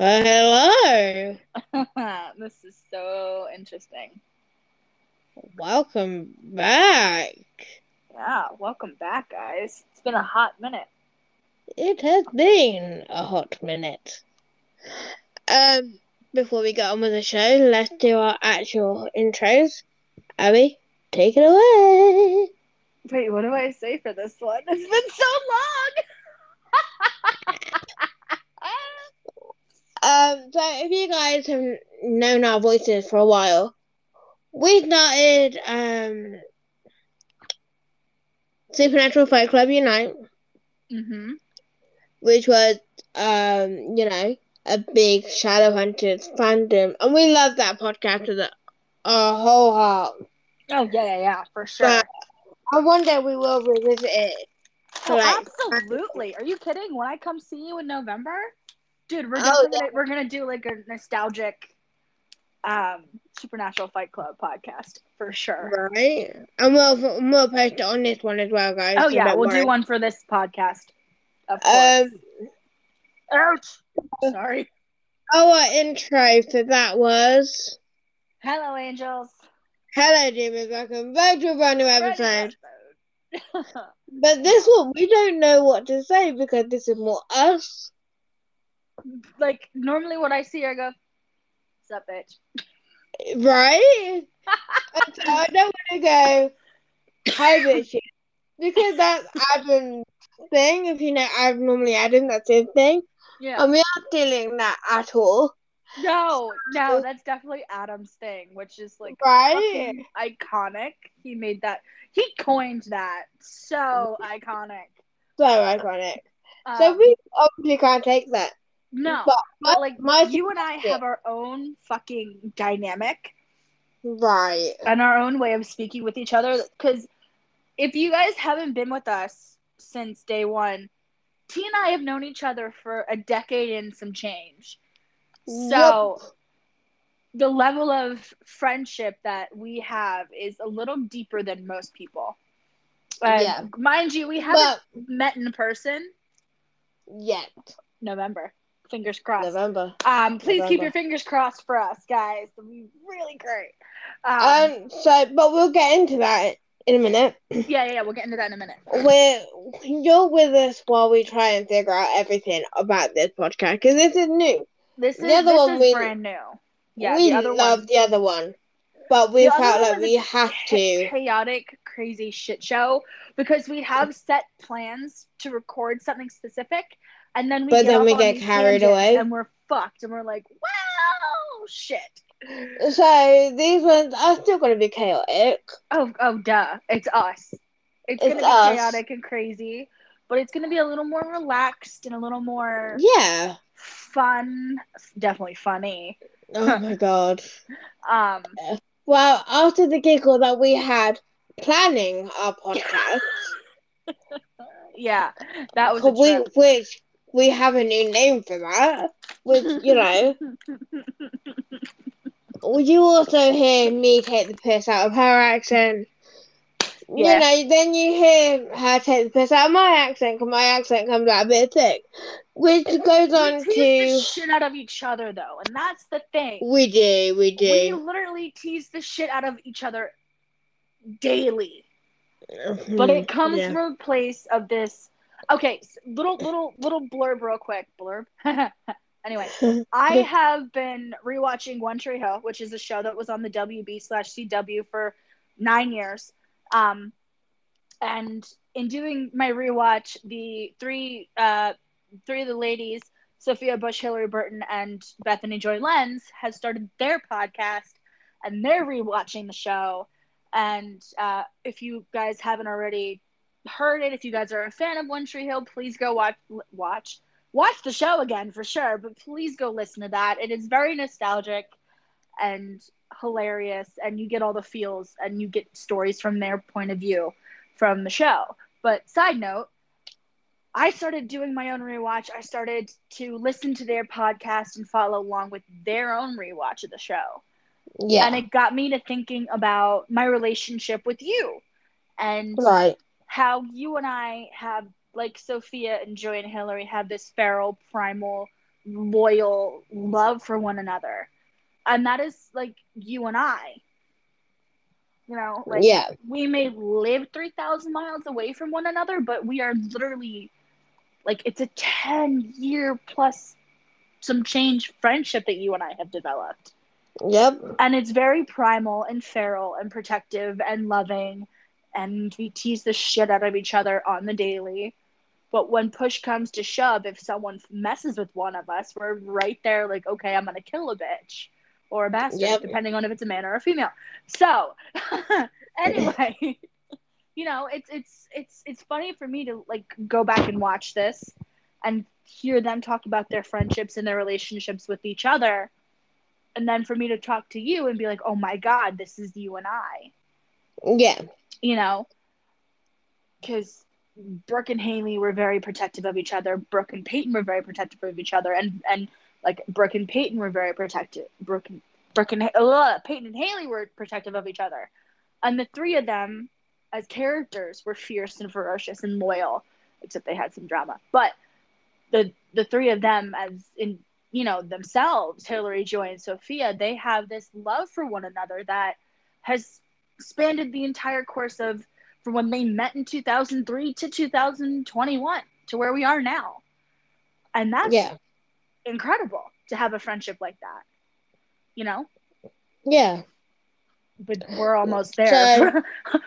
Well, hello. This is so interesting. Welcome back. Yeah, welcome back, guys. It's been a hot minute. It has been a hot minute. Before we get on with the show, let's do our actual intros. Abby, take it away. Wait, what do I say for this one? It's been so long! So if you guys have known our voices for a while, we started Supernatural Fight Club Unite, which was, a big Shadowhunters fandom, and we love that podcast with our whole heart. Oh yeah, for sure. But one day we will revisit it. Oh, absolutely! Are you kidding? When I come see you in November. Dude, we're gonna do like a nostalgic Supernatural Fight Club podcast for sure. Right. And we'll post it on this one as well, guys. Oh yeah, we'll do one for this podcast. Of course. Ouch. Sorry. Our intro for that was hello angels. Hello demons, welcome back to a brand new episode. But this one we don't know what to say because this is more us. Like, normally what I see, I go, what's up, bitch? Right? So I don't want to go, hi, bitch. Because that's Adam's thing. If you know Adam, normally Adam, that's his thing. Yeah. And we aren't dealing that at all. No, that's definitely Adam's thing, which is, like, right? Iconic. He made that. He coined that. So iconic. So iconic. So we obviously can't take that. No, but like you and I have our own fucking dynamic, right? And our own way of speaking with each other. Because if you guys haven't been with us since day one, T and I have known each other for a decade and some change. So the level of friendship that we have is a little deeper than most people. And mind you, we haven't met in person yet. November. Fingers crossed. November. Please keep your fingers crossed for us, guys. It'll be really great. But we'll get into that in a minute. Yeah, we'll get into that in a minute. You're with us while we try and figure out everything about this podcast because this is new. This is brand new. Yeah, we love the other one, but we felt like we had to. Chaotic, crazy shit show because we have set plans to record something specific. And then we get carried away. And we're fucked. And we're like, wow, shit. So these ones are still going to be chaotic. Oh, duh. It's us. It's going to be chaotic and crazy. But it's going to be a little more relaxed and a little more... Yeah. Fun. Definitely funny. Oh, my God. Well, after the giggle that we had planning our podcast... Yeah, that was a trip. Which we have a new name for that. Which, you also hear me take the piss out of her accent. Yeah. Then you hear her take the piss out of my accent, because my accent comes out a bit thick. Which goes on to... We tease the shit out of each other, though, and that's the thing. We do. We literally tease the shit out of each other daily. But it comes from a place of this. Okay, little blurb, real quick. Blurb. Anyway, I have been rewatching One Tree Hill, which is a show that was on the WB/CW for 9 years. And in doing my rewatch, the three of the ladies, Sophia Bush, Hillary Burton, and Bethany Joy Lenz, has started their podcast, and they're rewatching the show. And if you guys haven't already heard it, if you guys are a fan of One Tree Hill, please go watch the show again for sure. But please go listen to that. It is very nostalgic and hilarious, and you get all the feels and you get stories from their point of view from the show. But side note, I started doing my own rewatch. I started to listen to their podcast and follow along with their own rewatch of the show. Yeah. And it got me to thinking about my relationship with you and how you and I have, like Sophia and Joy and Hillary, have this feral, primal loyal love for one another. And that is, like, you and I. You know, like, yeah. We may live 3,000 miles away from one another, but we are literally, like, it's a 10-year plus some change friendship that you and I have developed. Yep. And it's very primal and feral and protective and loving. And we tease the shit out of each other on the daily. But when push comes to shove, if someone messes with one of us, we're right there like, okay, I'm going to kill a bitch or a bastard, yep. depending on if it's a man or a female. So anyway, you know, it's funny for me to, like, go back and watch this and hear them talk about their friendships and their relationships with each other. And then for me to talk to you and be like, oh my God, this is you and I. Yeah. You know, because Brooke and Haley were very protective of each other. Brooke and Peyton were very protective of each other. And like, Brooke and Peyton were very protective. Peyton and Haley were protective of each other. And the three of them, as characters, were fierce and ferocious and loyal, except they had some drama. But the three of them, as in, you know, themselves, Hillary, Joy, and Sophia, they have this love for one another that has expanded the entire course of from when they met in 2003 to 2021 to where we are now. And that's incredible to have a friendship like that, you know? Yeah. But we're almost there.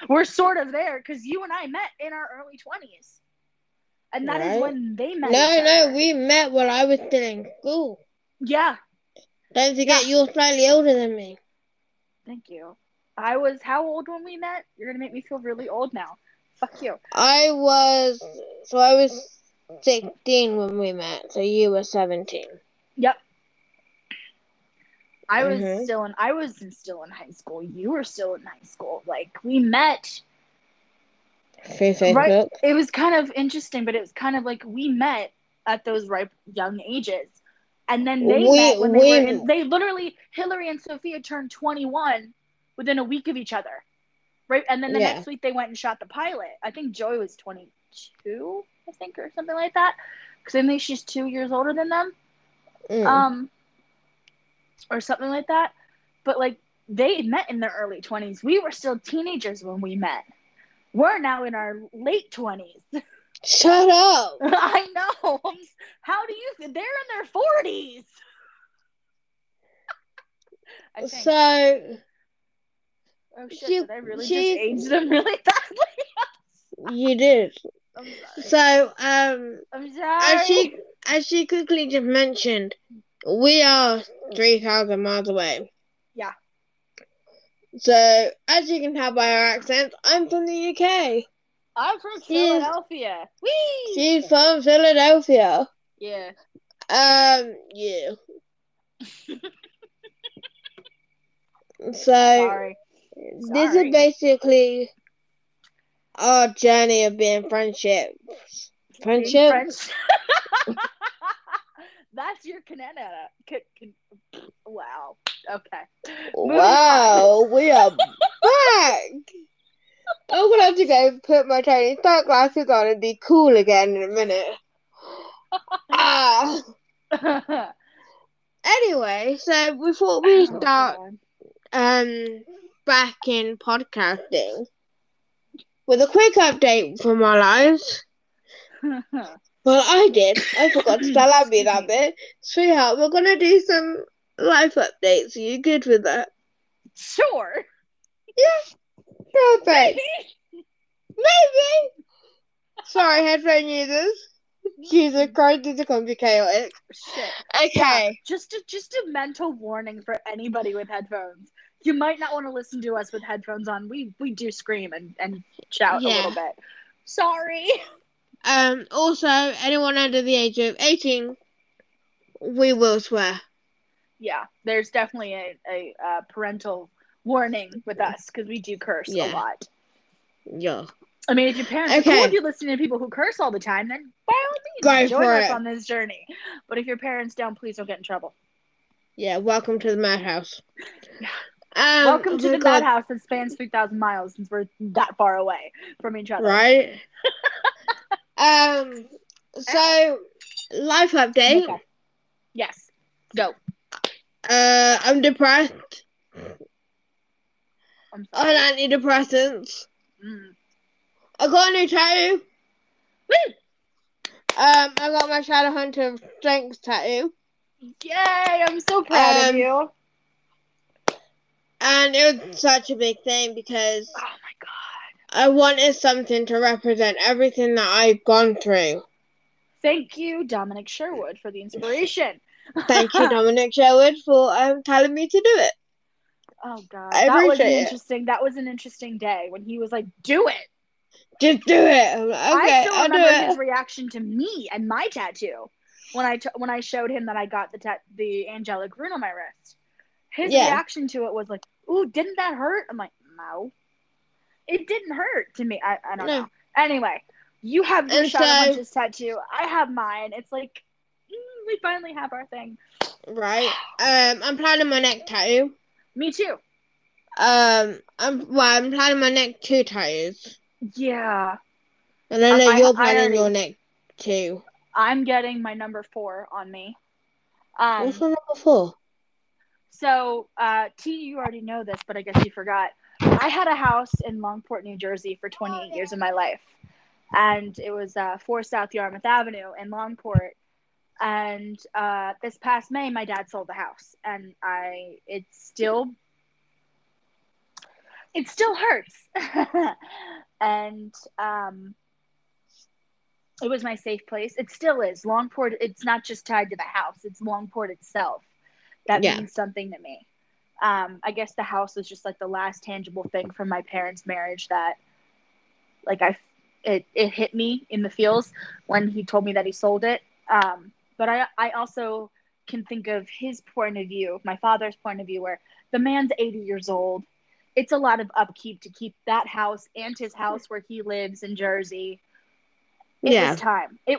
We're sort of there because you and I met in our early 20s. And that is when they met. No, we met when I was still in school. Yeah. Don't forget, you're slightly older than me. Thank you. I was how old when we met? You're going to make me feel really old now. Fuck you. I was 16 when we met, so you were 17. Yep. I was still in high school. You were still in high school. Like, we met. Right. It was kind of interesting, but it was kind of like we met at those ripe young ages, and then they literally, Hillary and Sophia turned 21 within a week of each other, right? And then the next week they went and shot the pilot. I think Joy was 22, or something like that, because I think she's 2 years older than them, or something like that. But like they met in their early 20s. We were still teenagers when we met. We're now in our late 20s. Shut up. I know. How do you... They're in their 40s. I think. So... Oh, shit. Did I really just age them really badly? You did. I'm sorry. So, I'm sorry. As she quickly just mentioned, we are 3,000 miles away. Yeah. So, as you can tell by our accent, I'm from the UK. I'm from Philadelphia. Whee! She's from Philadelphia. Yeah. Yeah. Sorry. This is basically our journey of being friendships. Friendships? That's your Canada. Wow. Okay. Wow, we are back. I'm going to have to go put my Tony Stark glasses on and be cool again in a minute. Anyway, so we thought we'd start back in podcasting with a quick update from our lives. Well, I did. I forgot to tell Abby that bit. Sweetheart, we're going to do some life updates. Are you good with that? Sure. Yeah. Perfect. Maybe. Sorry, headphone users. Jesus Christ, this is going to be chaotic. Shit. Okay. Yeah, just a mental warning for anybody with headphones. You might not want to listen to us with headphones on. We do scream and shout a little bit. Sorry. Also, anyone under the age of 18, we will swear. Yeah, there's definitely a parental warning with us, because we do curse a lot. Yeah. I mean, if your parents are cool with you listening to people who curse all the time, then by all means, join us on this journey. But if your parents don't, please don't get in trouble. Yeah, welcome to the madhouse. Welcome to the madhouse that spans 3,000 miles, since we're that far away from each other. Right? So, life update. Okay. Yes. Go. I'm depressed. I'm on antidepressants. Mm. I got a new tattoo. Woo! I got my Shadowhunter strength tattoo. Yay! I'm so proud of you. And it was such a big thing because oh my god, I wanted something to represent everything that I've gone through. Thank you, Dominic Sherwood, for the inspiration. Thank you, Dominic Sherwood, for telling me to do it. Oh god, that was an interesting day when he was like, "Do it, just do it." I'm like, okay, I still remember his reaction to me and my tattoo when I showed him that I got the angelic rune on my wrist. His reaction to it was like, "Ooh, didn't that hurt?" I'm like, "No, it didn't hurt to me." I don't know. Anyway, you have your Shadowhunters tattoo. I have mine. It's like we finally have our thing, right? I'm planning my neck tattoo. Me too. I'm planning my neck two tattoos. Yeah. And I know you're planning your neck two. I'm getting my number 4 on me. What's the number 4? So, T, you already know this, but I guess you forgot. I had a house in Longport, New Jersey for 28 years of my life. And it was 4 South Yarmouth Avenue in Longport. And this past May, my dad sold the house, and it still hurts. And it was my safe place. It still is. Longport, it's not just tied to the house. It's Longport itself. That means something to me. I guess the house was just, like, the last tangible thing from my parents' marriage that, like, it hit me in the feels when he told me that he sold it. But I also can think of his point of view, my father's point of view, where the man's 80 years old. It's a lot of upkeep to keep that house and his house where he lives in Jersey. It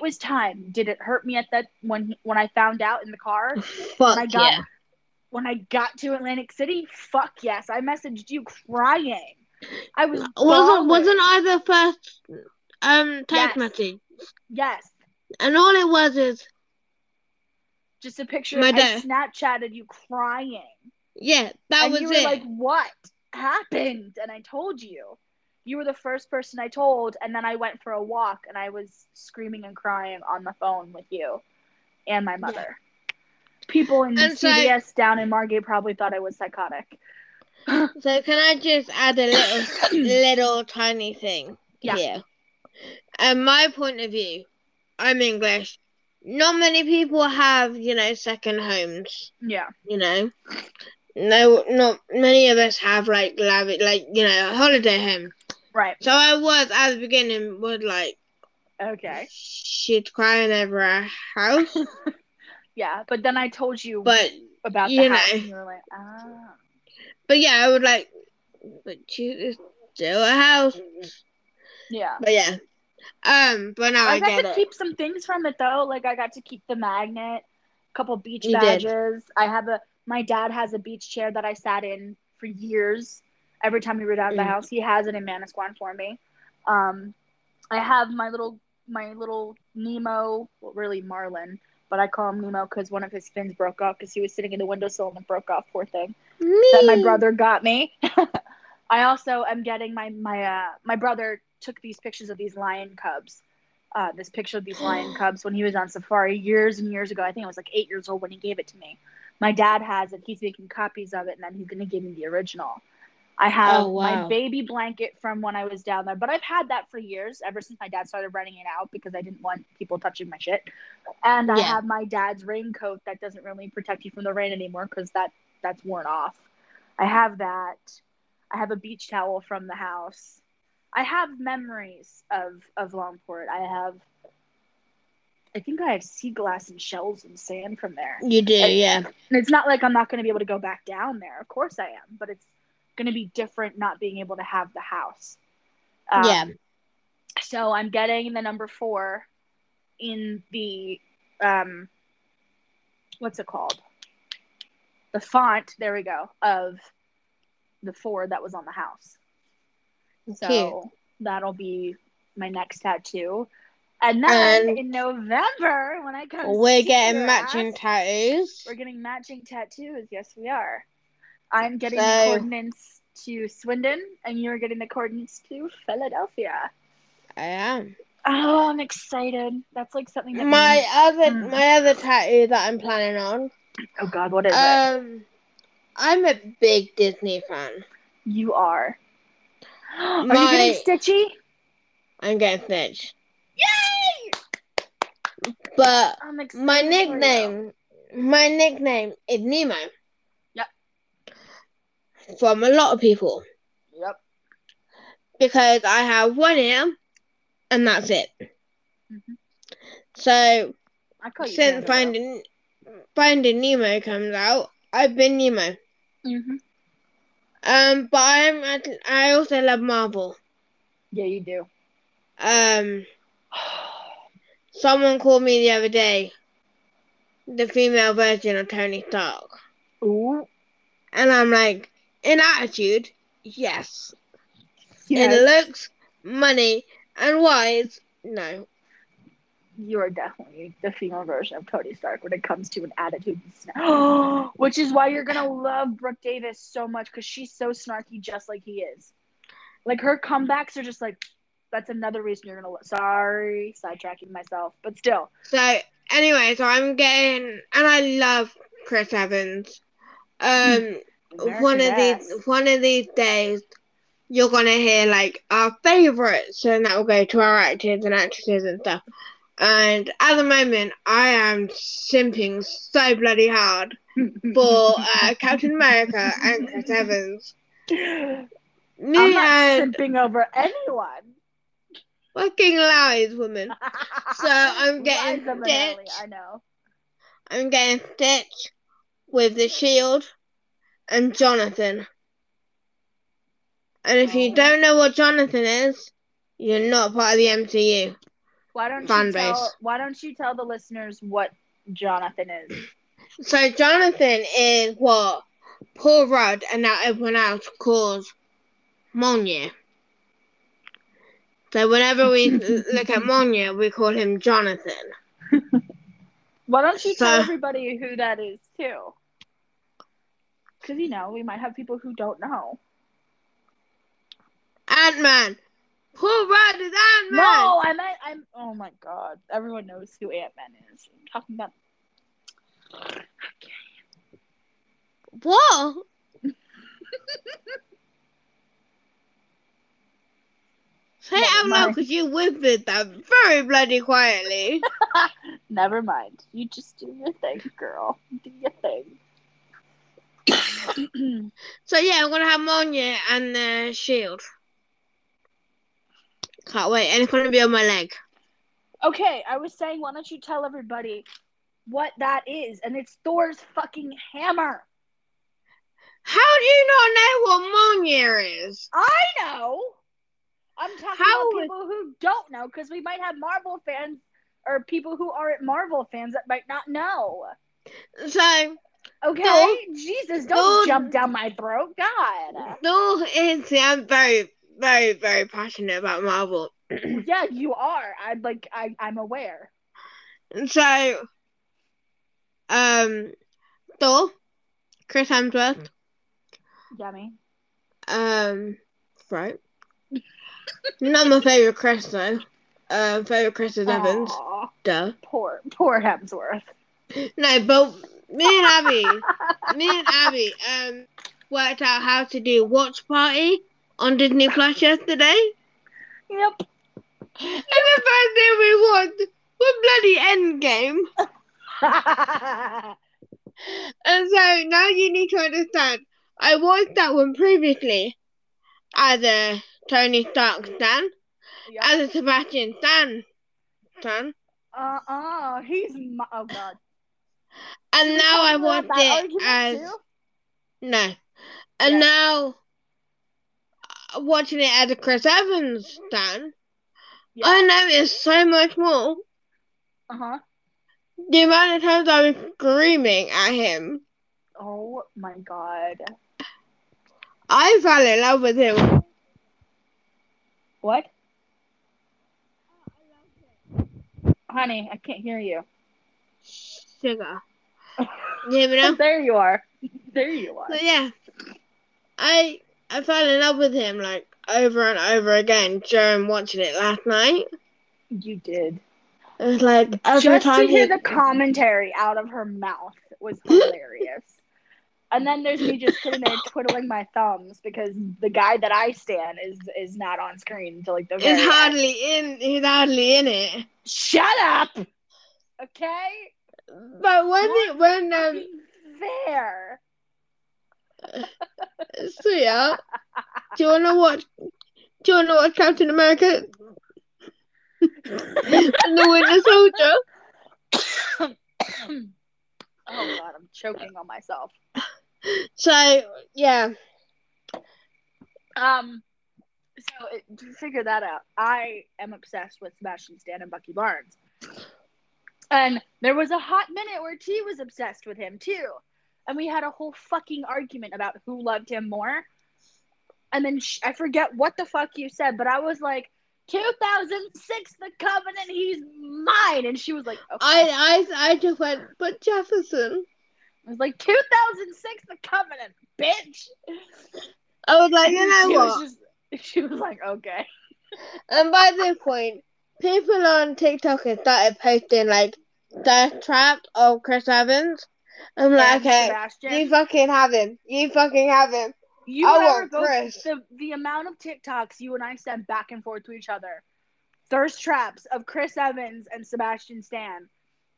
was time. Did it hurt me when I found out in the car? When I got to Atlantic City? Fuck yes. I messaged you crying. I was wasn't I the first text message? Yes. And all it was is just a picture. I Snapchatted you crying. Yeah, that was it. And you were like, what happened? And I told you. You were the first person I told. And then I went for a walk. And I was screaming and crying on the phone with you and my mother. Yeah. People in CVS down in Margate probably thought I was psychotic. So can I just add a little tiny thing here? My point of view. I'm English. Not many people have, second homes. Yeah. No, not many of us have, a holiday home. Right. So I was, at the beginning, she's crying over our house. Yeah, but then I told you about the house, and you were like, oh. But yeah, I would but she's still a house. Yeah. But yeah. But now I got to keep some things from it though. Like I got to keep the magnet, a couple beach badges. I have my dad has a beach chair that I sat in for years. Every time we were out of the house, he has it in Manasquan for me. I have my little Nemo, well, really Marlin, but I call him Nemo because one of his fins broke off because he was sitting in the windowsill and it broke off. Poor thing. That my brother got me. I also am getting my brother took these pictures of these lion cubs. This picture of these lion cubs when he was on safari years and years ago. I think I was 8 years old when he gave it to me. My dad has it. He's making copies of it, and then he's going to give me the original. I have my baby blanket from when I was down there, but I've had that for years, ever since my dad started renting it out because I didn't want people touching my shit. And I have my dad's raincoat that doesn't really protect you from the rain anymore because that's worn off. I have that. I have a beach towel from the house. I have memories of Longport. I think I have sea glass and shells and sand from there. You do, And it's not like I'm not going to be able to go back down there. Of course I am. But it's going to be different not being able to have the house. So I'm getting the number 4 in the, what's it called? The font, there we go, of the 4 that was on the house. So that'll be my next tattoo. And then in November, when I come, we're getting matching tattoos. We're getting matching tattoos. Yes, we are. I'm getting the coordinates to Swindon, and you're getting the coordinates to Philadelphia. I am. Oh, I'm excited. That's like something that my other tattoo that I'm planning on. Oh God, what is it? I'm a big Disney fan. You are. Are you getting Stitchy? I'm getting Stitch. Yay! But my nickname is Nemo. Yep. From a lot of people. Yep. Because I have one ear, and that's it. Mm-hmm. So since Finding Nemo comes out, I've been Nemo. Mm-hmm. But I also love Marvel. Yeah, you do. Someone called me the other day the female version of Tony Stark. Ooh. And I'm like, in attitude, yes. In looks, money, and wise, no. You are definitely the female version of Tony Stark when it comes to an attitude and snark. Which is why you're going to love Brooke Davis so much, because she's so snarky just like he is. Like, her comebacks are just like, that's another reason you're going to love. Sorry, sidetracking myself, but still. So, anyway, and I love Chris Evans. One of these days, you're going to hear, like, our favorites, and that will go to our actors and actresses and stuff. And at the moment, I am simping so bloody hard for Captain America and Chris Evans. I'm not simping over anyone. Fucking lies, woman. So I'm getting Stitch. I know. I'm getting Stitch with the shield and Jonathan. And if you don't know what Jonathan is, you're not part of the MCU. Why don't you tell the listeners what Jonathan is? So Jonathan is what Paul Rudd and now everyone else calls Mjolnir. So whenever we look at Mjolnir, we call him Jonathan. Why don't you tell everybody who that is too? Because we might have people who don't know. Ant-Man. Paul Rudd is Ant-Man! No, I'm oh my God. Everyone knows who Ant-Man is. I'm talking about... Okay. What? Say it out loud because you whispered that very bloody quietly. Never mind. You just do your thing, girl. Do your thing. So yeah, I'm going to have Mjolnir and the shield. Can't wait, and it's going to be on my leg. Okay, I was saying, why don't you tell everybody what that is? And it's Thor's fucking hammer. How do you not know what Mjolnir is? I know. I'm talking about people who don't know, because we might have Marvel fans, or people who aren't Marvel fans that might not know. So... Okay, Jesus, don't jump down my throat, God. I'm very... very, very passionate about Marvel. Yeah, you are. I'm aware. So, Thor, Chris Hemsworth. Yummy. Right. Not my favorite Chris though. Favorite Chris is Evans. Duh. Poor Hemsworth. No, but me and Abby, worked out how to do watch party. On Disney Plus yesterday? Yep. And the first thing we watched was bloody Endgame. And so now you need to understand, I watched that one previously as a Tony Stark stan, as a Sebastian Stan stan. Oh God. And Did now I watched it as... Too? No. And now... watching it as a Chris Evans stan, I noticed so much more. The amount of times I was screaming at him. Oh my God. I fell in love with him. What? I loved it. Honey, I can't hear you. Sugar. You know? There you are. There you are. So, yeah. I fell in love with him, like, over and over again during watching it last night. You did. It was like... Just to hear the commentary out of her mouth was hilarious. And then there's me just sitting there twiddling my thumbs because the guy that I stan is not on screen until, like, the very He's hardly in it. Shut up! Okay? But there. So yeah, do you wanna watch Captain America and the Winter Soldier? Oh god, I'm choking on myself. So yeah, so to figure that out, I am obsessed with Sebastian Stan and Bucky Barnes. And there was a hot minute where T was obsessed with him, too. And we had a whole fucking argument about who loved him more. And then I forget what the fuck you said, but I was like, 2006, The Covenant, he's mine. And she was like, okay. I just went, but Jefferson. I was like, 2006, The Covenant, bitch. I was like, you know what? She was like, okay. And by this point, people on TikTok have started posting, like, death trap of Chris Evans. I'm like, okay, Sebastian, you fucking have him. You I want Chris. The amount of TikToks you and I sent back and forth to each other. Thirst traps of Chris Evans and Sebastian Stan.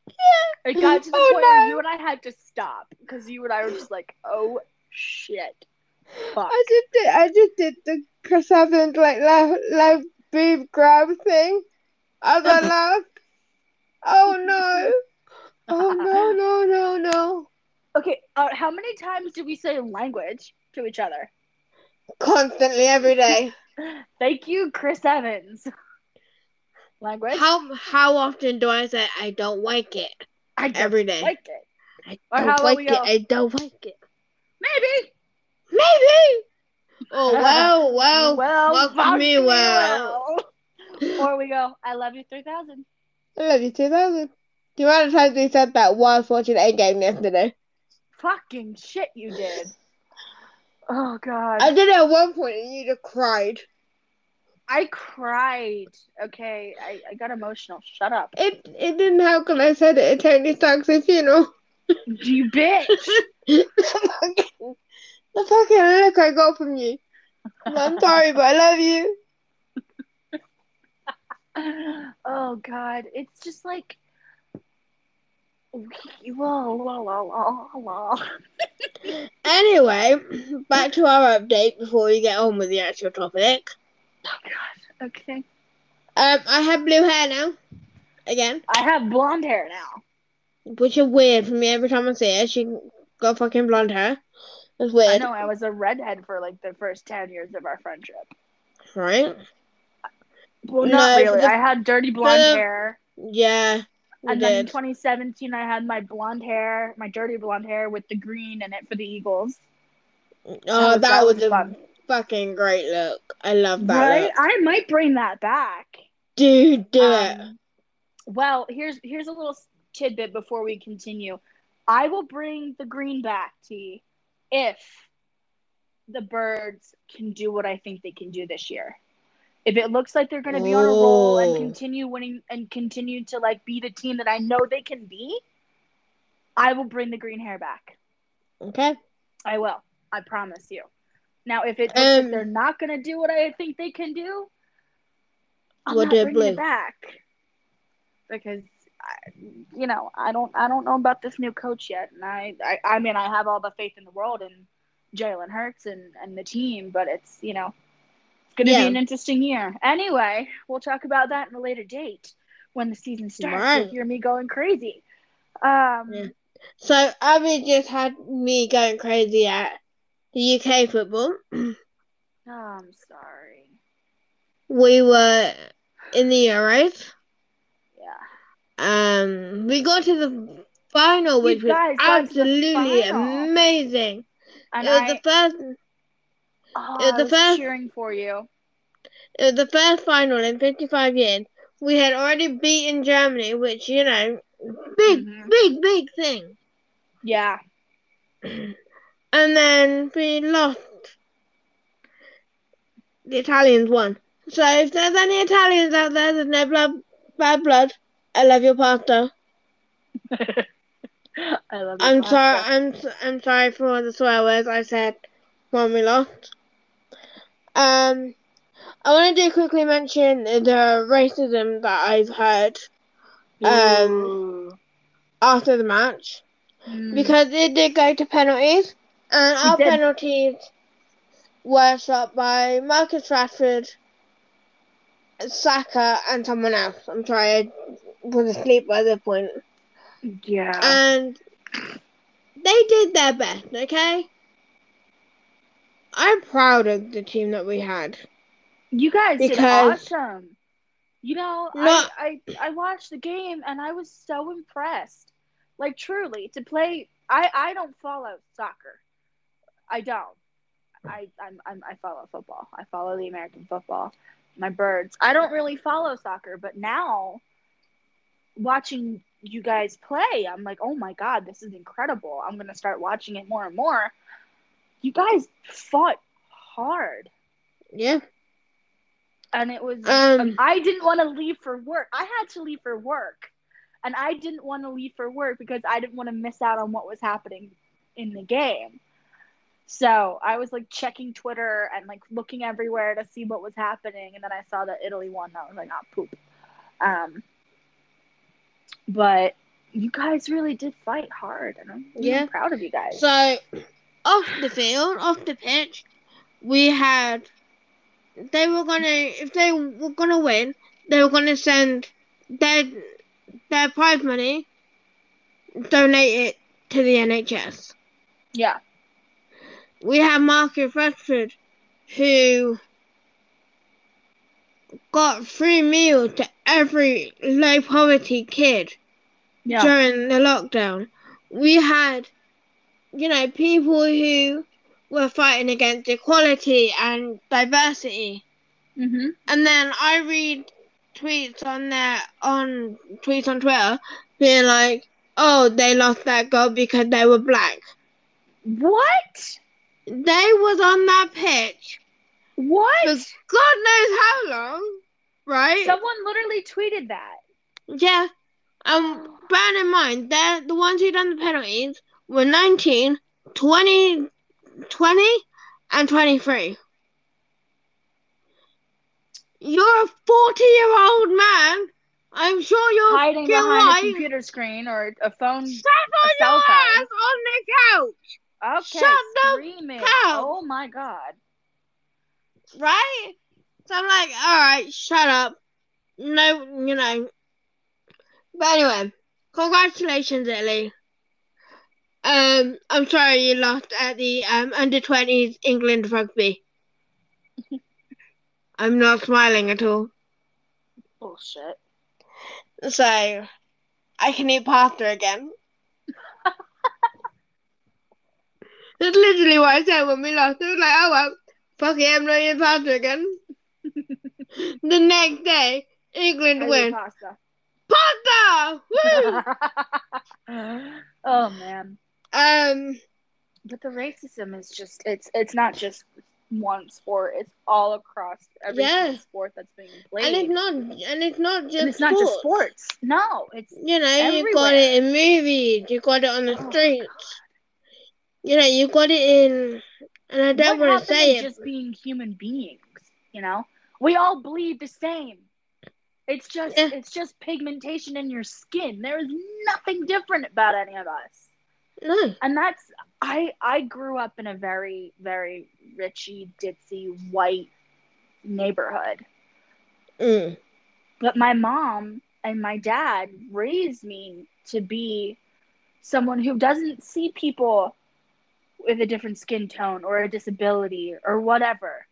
Yeah. It got to the point where you and I had to stop because you and I were just like, oh, shit. Fuck. I just did the Chris Evans, like, live boob grab thing. I got left. Oh no! Oh no! Okay, how many times did we say language to each other? Constantly, every day. Thank you, Chris Evans. Language. How often do I say I don't like it? I don't every day. Like it. I don't like it. Maybe. Oh well. Fuck me well. Or we go, I love you 3000. I love you 2000. The amount of times we said that whilst watching Endgame yesterday. Fucking shit, you did. Oh, God. I did it at one point and you just cried. I cried. Okay, I got emotional. Shut up. It didn't help when I said it at Tony Stark's funeral. You bitch. The fucking look I got from you. I'm sorry, but I love you. Oh god, it's just like, Anyway, back to our update before we get on with the actual topic. Oh god, okay. I have blue hair now. Again. I have blonde hair now. Which is weird for me. Every time I see her, she got fucking blonde hair. It's weird. I know. I was a redhead for like the first 10 years of our friendship. Right. Well, not really. I had dirty blonde hair. Yeah. And then in 2017, I had my blonde hair, my dirty blonde hair with the green in it for the Eagles. Oh, that was a fucking great look. I love that. Right? I might bring that back. Dude, do it. Well, here's a little tidbit before we continue. I will bring the green back, T, if the Birds can do what I think they can do this year. If it looks like they're going to be on a roll and continue winning and continue to, like, be the team that I know they can be, I will bring the green hair back. Okay. I will. I promise you. Now, if it looks like they're not going to do what I think they can do, I'm not bringing it back. Because, I don't know about this new coach yet. And I mean, I have all the faith in the world in Jalen Hurts and the team, but it's, It's going to be an interesting year. Anyway, we'll talk about that in a later date when the season starts. Right. You'll hear me going crazy. So, Abby just had me going crazy at the UK football. Oh, I'm sorry. We were in the Euros. Yeah. We got to the final, which was absolutely amazing. And it was the first cheering for you. It was the first final in 55 years we had already beaten Germany, which, you know, big thing. Yeah. And then we lost. The Italians won. So if there's any Italians out there, there's no bad blood. I love your pasta. I love your pasta. I'm sorry for all the swear words I said when we lost. I want to do quickly mention the racism that I've heard after the match. Because it did go to penalties, and our penalties were shot by Marcus Rashford, Saka, and someone else. I'm sorry, I was asleep by that point. Yeah. And they did their best, okay? I'm proud of the team that we had. You guys did awesome. You know, I watched the game, and I was so impressed. Like, truly, to play... I don't follow soccer. I don't. I follow football. I follow the American football. My birds. I don't really follow soccer, but now, watching you guys play, I'm like, oh my God, this is incredible. I'm going to start watching it more and more. You guys fought hard. Yeah. And it was... I didn't want to leave for work. I had to leave for work. And I didn't want to leave for work because I didn't want to miss out on what was happening in the game. So I was, like, checking Twitter and, like, looking everywhere to see what was happening. And then I saw that Italy won. I was like, ah, poop. But you guys really did fight hard. And I'm really proud of you guys. So off the pitch, we had – they were going to – if they were going to win, they were going to send their prize money, donate it to the NHS. Yeah. We have Marcus Rashford, who got free meals to every low-poverty kid during the lockdown. We had, you know, people who were fighting against equality and diversity. Mm-hmm. And then I read tweets on Twitter being like, oh, they lost that goal because they were black. What? They was on that pitch. What? For God knows how long, right? Someone literally tweeted that. Yeah. Bear in mind, the ones who done the penalties were 19, 20, 20, and 23. You're a 40-year-old man. I'm sure you're hiding behind a computer screen or a phone. Shut on your ass on the couch. Okay, shut screaming. Oh my God. Right? So I'm like, alright, shut up. No, you know. But anyway, congratulations, Italy. I'm sorry you lost at the under-20s England rugby. I'm not smiling at all. Bullshit. So, I can eat pasta again. That's literally what I said when we lost. It was like, oh well, fuck it, I'm not eating pasta again. The next day, England wins. Pasta! Woo! Oh man. But the racism is just it's not just one sport. It's all across every sport that's being played. And it's not just sports. No, it's everywhere. You got it in movies, you got it on the streets. You know, you got it in, and I don't want to say it. Just being human beings, you know, we all bleed the same. It's just, it's just pigmentation in your skin. There is nothing different about any of us. No, and that's I grew up in a very, very richy, ditzy, white neighborhood. Mm. But my mom and my dad raised me to be someone who doesn't see people with a different skin tone or a disability or whatever.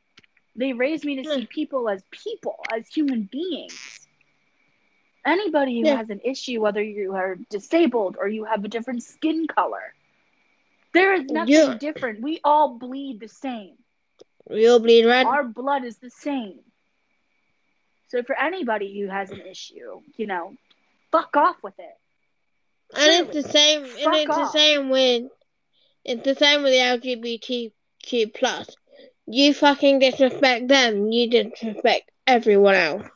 They raised me to see people, as human beings. Anybody who has an issue, whether you are disabled or you have a different skin color, there is nothing different. We all bleed the same. We all bleed red. Our blood is the same. So for anybody who has an issue, you know, fuck off with it. And really, it's the same. And it's off. It's the same with the LGBTQ+. You fucking disrespect them, you disrespect everyone else.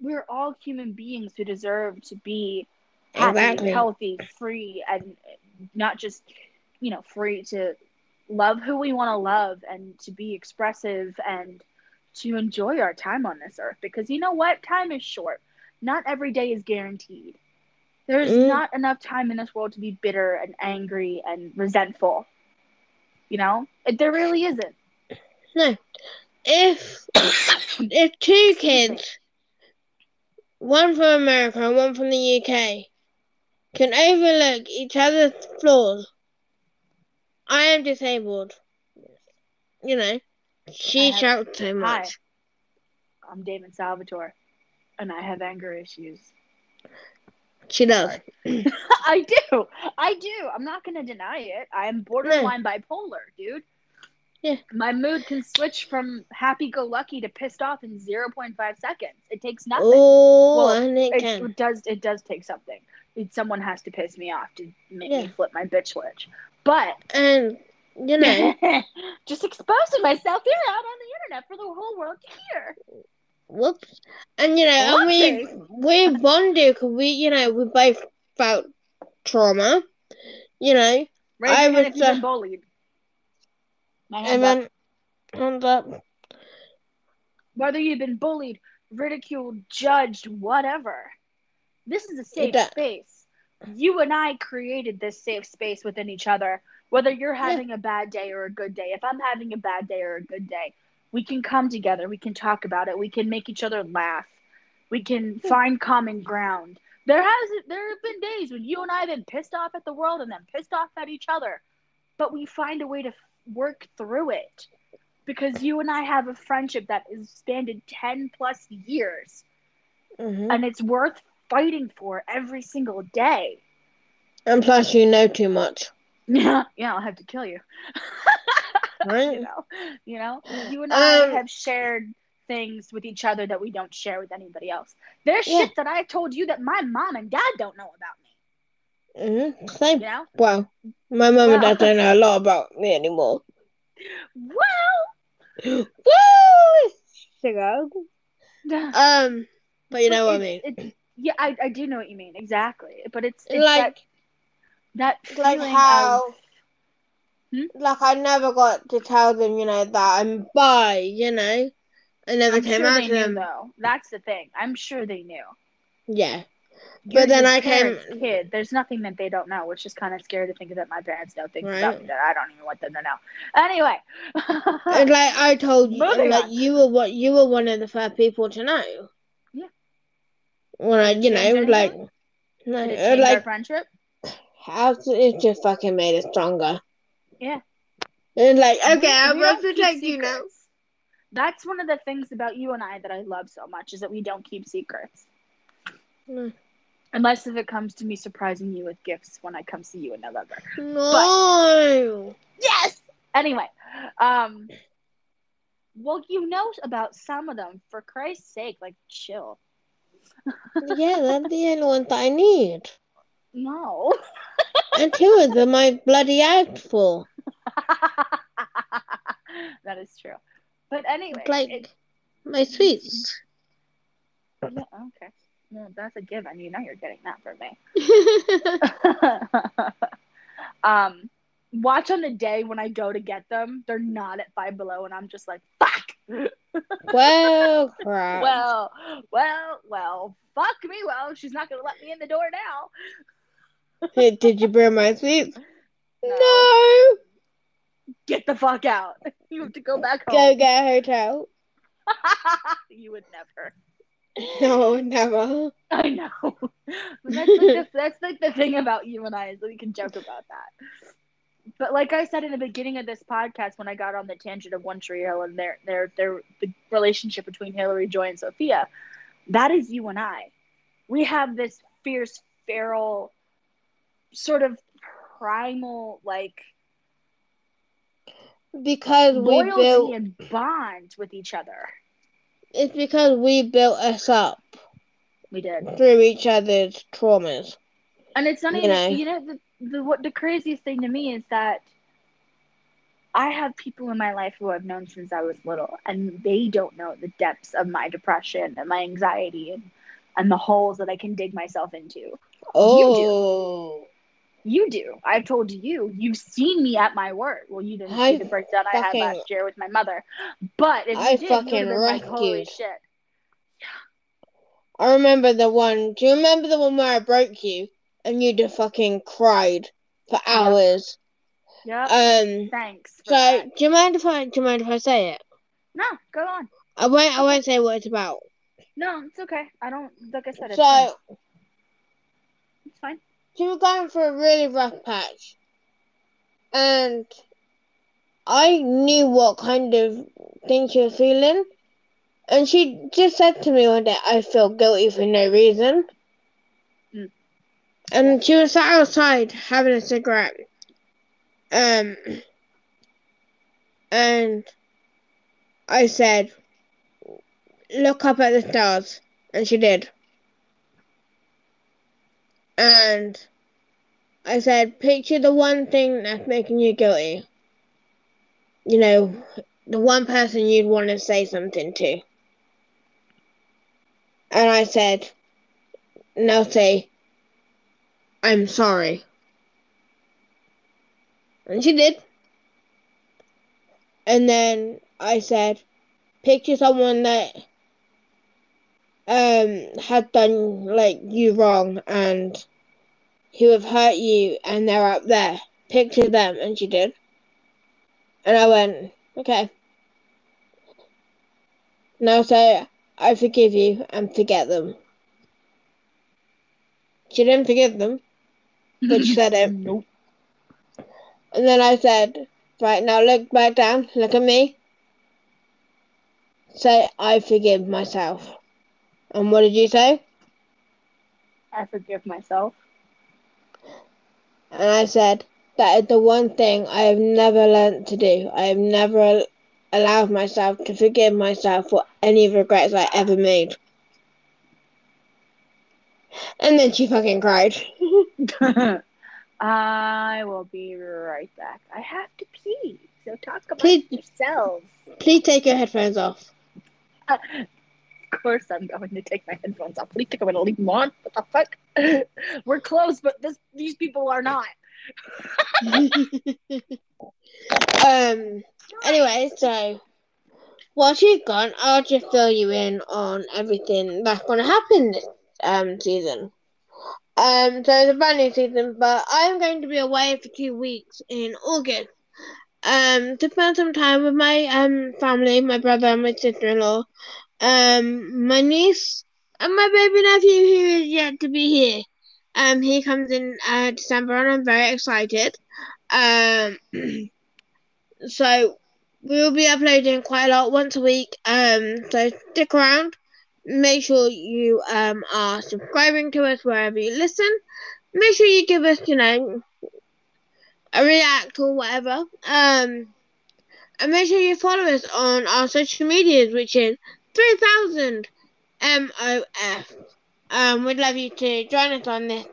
We're all human beings who deserve to be happy, healthy, free, and not just, you know, free to love who we want to love and to be expressive and to enjoy our time on this earth. Because you know what? Time is short. Not every day is guaranteed. There's not enough time in this world to be bitter and angry and resentful. You know? There really isn't. No. If two kids, one from America and one from the UK, can overlook each other's flaws, I am disabled. You know, she shouts so much. Hi. I'm Damon Salvatore, and I have anger issues. She does. I do. I'm not going to deny it. I am borderline bipolar, dude. Yeah. My mood can switch from happy-go-lucky to pissed off in 0.5 seconds. It takes nothing. Oh, well, and it does take something. Someone has to piss me off to make me flip my bitch switch. But, you know, just exposing myself here out on the internet for the whole world to hear. Whoops. And, you know, we bonded because we both felt trauma. You know, I was been bullied. My hands up. Whether you've been bullied, ridiculed, judged, whatever, this is a safe space. You and I created this safe space within each other. Whether you're having a bad day or a good day, if I'm having a bad day or a good day, we can come together. We can talk about it. We can make each other laugh. We can find common ground. There have been days when you and I have been pissed off at the world and then pissed off at each other, but we find a way to work through it because you and I have a friendship that has spanned 10+ years, and it's worth fighting for every single day. And plus, you know too much. Yeah, I'll have to kill you. Right? You know, you and I have shared things with each other that we don't share with anybody else. There's shit that I told you that my mom and dad don't know about me. Same. You know? Well, my mom and dad don't know a lot about me anymore. Well, woo! But you know what I mean. Yeah, I do know what you mean exactly, but it's like that like how. Like, I never got to tell them, you know, that I'm bi, you know. I never came out to them. Though. That's the thing. I'm sure they knew. Yeah. But then I came... kid. There's nothing that they don't know, which is kind of scary to think that my parents know things about me that I don't even want them to know. Anyway. And like, I told you, like, you were one of the first people to know. Yeah. When I, you know, like... Did it change our friendship? It just fucking made it stronger. Yeah. And like, okay, I'm about to take you now. That's one of the things about you and I that I love so much is that we don't keep secrets. No. Unless if it comes to me surprising you with gifts when I come see you in November. No. But, yes. Anyway, well, you know about some of them. For Christ's sake, like, chill. Yeah, that's the only one that I need. No. And two of them I bloody asked for. That is true. But anyway. Like, my sweets. Yeah, okay. Well, that's a given. You know you're getting that for me. Watch on the day when I go to get them, they're not at Five Below, and I'm just like, fuck! Well, crap. Well, fuck me, well. She's not going to let me in the door now. Hey, did you burn my sweets? No. Get the fuck out. You have to go back home. Go get a hotel. You would never. No, never. I know. That's like the thing about you and I is that we can joke about that. But like I said in the beginning of this podcast when I got on the tangent of One Tree Hill and their the relationship between Hillary, Joy, and Sophia, that is you and I. We have this fierce, feral, sort of primal, like, because we built loyalty and bond with each other. It's because we built us up. We did. Through each other's traumas. And it's not even, what the craziest thing to me is that I have people in my life who I've known since I was little, and they don't know the depths of my depression and my anxiety and the holes that I can dig myself into. Oh. You do. I've told you. You've seen me at my work. Well, you didn't see the breakdown I had last year with my mother. But if you did, you would have been like, holy shit. I remember the one. Do you remember the one where I broke you and you just fucking cried for hours? Yep. Thanks. So, that. Do you mind if I say it? No, go on. I won't say what it's about. No, it's okay. I don't. Like I said, it's fine. It's fine. You were going through a really rough patch, and I knew what kind of thing she was feeling. And she just said to me one day, I feel guilty for no reason. Mm. And she was sat outside having a cigarette. And I said, look up at the stars. And she did. And I said, picture the one thing that's making you guilty. You know, the one person you'd want to say something to. And I said, now say, I'm sorry. And she did. And then I said, picture someone that had done, like, you wrong and who have hurt you and they're up there. Picture them. And she did. And I went, okay. Now say, I forgive you and forget them. She didn't forgive them, but she said it. Nope. And then I said, right, now look back down, look at me. Say, I forgive myself. And what did you say? I forgive myself. And I said, that is the one thing I have never learned to do. I have never allowed myself to forgive myself for any regrets I ever made. And then she fucking cried. I will be right back. I have to pee, so talk about yourselves. Please take your headphones off. Of course I'm going to take my headphones off. Please take them and leave them on. What the fuck? We're close, but these people are not. Anyway, so while she's gone, I'll just fill you in on everything that's going to happen this season. So it's a brand new season, but I'm going to be away for 2 weeks in August to spend some time with my family, my brother and my sister-in-law, my niece and my baby nephew who is yet to be here. He comes in December and I'm very excited. So we'll be uploading quite a lot once a week. So stick around. Make sure you are subscribing to us wherever you listen. Make sure you give us, a react or whatever. And make sure you follow us on our social medias, which is 3000MOF. We'd love you to join us on this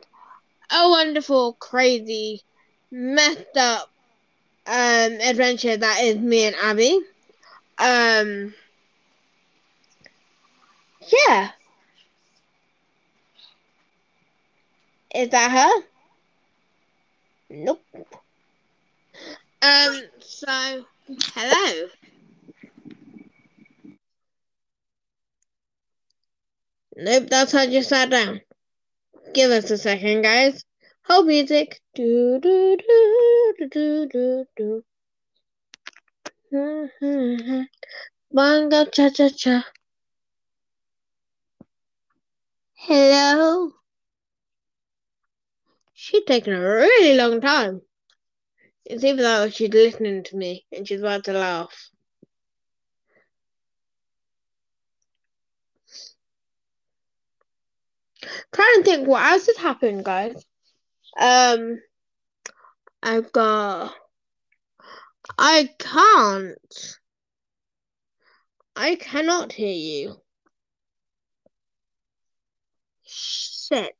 wonderful, crazy, messed up adventure that is me and Abby. Yeah. Is that her? Nope. So, hello. Nope, that's how I just sat down. Give us a second, guys. Hold music. Do, do, do, do, do, do, do. Bongo cha cha cha. Hello. She's taking a really long time. It's even though she's listening to me and she's about to laugh. Trying to think what else has happened, guys. I can't I cannot hear you. Shit.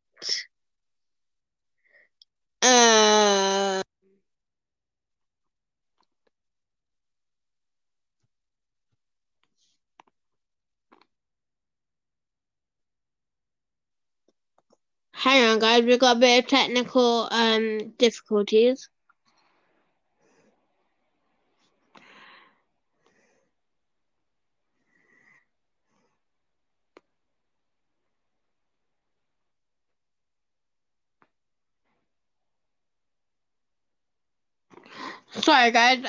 Hang on, guys. We've got a bit of technical difficulties. Sorry, guys.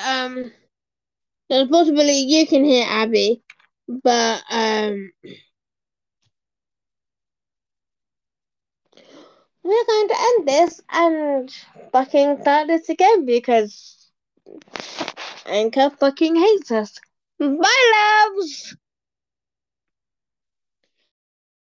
There's possibly you can hear Abby, but we're going to end this and fucking start this again because Anchor fucking hates us. Bye, loves!